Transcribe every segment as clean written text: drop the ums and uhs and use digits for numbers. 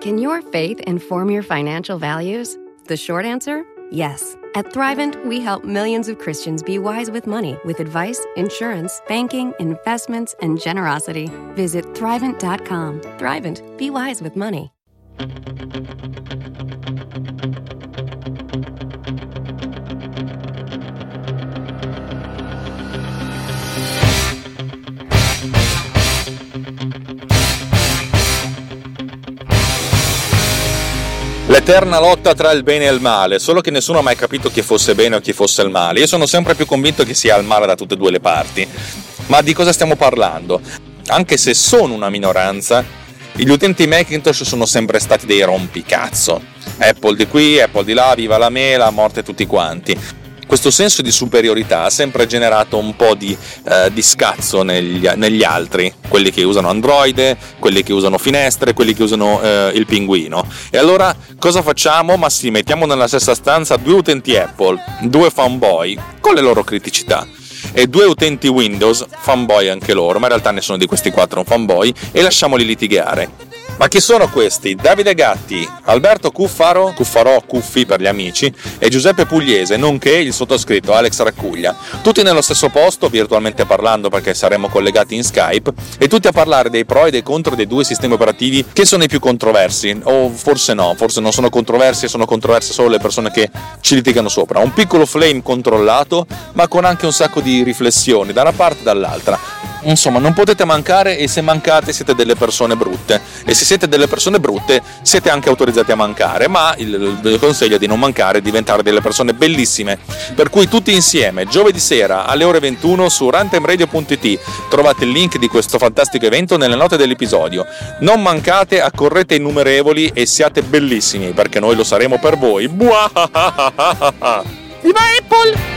Can your faith inform your financial values? The short answer? Yes. At Thrivent, we help millions of Christians be wise with money with advice, insurance, banking, investments, and generosity. Visit Thrivent.com. Thrivent. Be wise with money. L'eterna lotta tra il bene e il male, solo che nessuno ha mai capito chi fosse bene o chi fosse il male. Io sono sempre più convinto che sia il male da tutte e due le parti. Ma di cosa stiamo parlando? Anche se sono una minoranza, gli utenti Macintosh sono sempre stati dei rompicazzo. Apple di qui, Apple di là, viva la mela, a morte tutti quanti. Questo senso di superiorità ha sempre generato un po' di scazzo negli altri, quelli che usano Android, quelli che usano finestre, quelli che usano il pinguino. E allora cosa facciamo? Ma sì, mettiamo nella stessa stanza due utenti Apple, due fanboy, con le loro criticità, e due utenti Windows, fanboy anche loro, ma in realtà nessuno di questi quattro è un fanboy, e lasciamoli litigare. Ma chi sono questi? Davide Gatti, Alberto Cuffaro, Cuffarò Cuffi per gli amici, e Giuseppe Pugliese, nonché il sottoscritto Alex Raccuglia. Tutti nello stesso posto, virtualmente parlando perché saremo collegati in Skype, e tutti a parlare dei pro e dei contro dei due sistemi operativi che sono i più controversi, o forse no, forse non sono controversi, sono controverse solo le persone che ci litigano sopra. Un piccolo flame controllato, ma con anche un sacco di riflessioni, da una parte e dall'altra. Insomma, non potete mancare, e se mancate siete delle persone brutte, e se siete delle persone brutte siete anche autorizzati a mancare, ma il consiglio è di non mancare e diventare delle persone bellissime. Per cui tutti insieme, giovedì sera alle ore 21 su runtimeradio.it, trovate il link di questo fantastico evento nelle note dell'episodio. Non mancate, accorrete innumerevoli e siate bellissimi, perché noi lo saremo per voi. Viva Apple!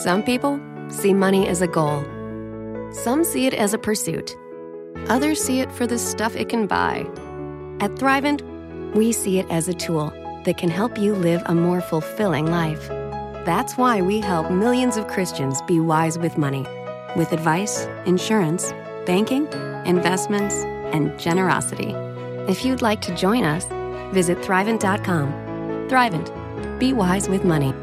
Some people see money as a goal. Some see it as a pursuit. Others see it for the stuff it can buy. At Thrivent, we see it as a tool that can help you live a more fulfilling life. That's why we help millions of Christians be wise with money, with advice, insurance, banking, investments, and generosity. If you'd like to join us, visit Thrivent.com. Thrivent. Be wise with money.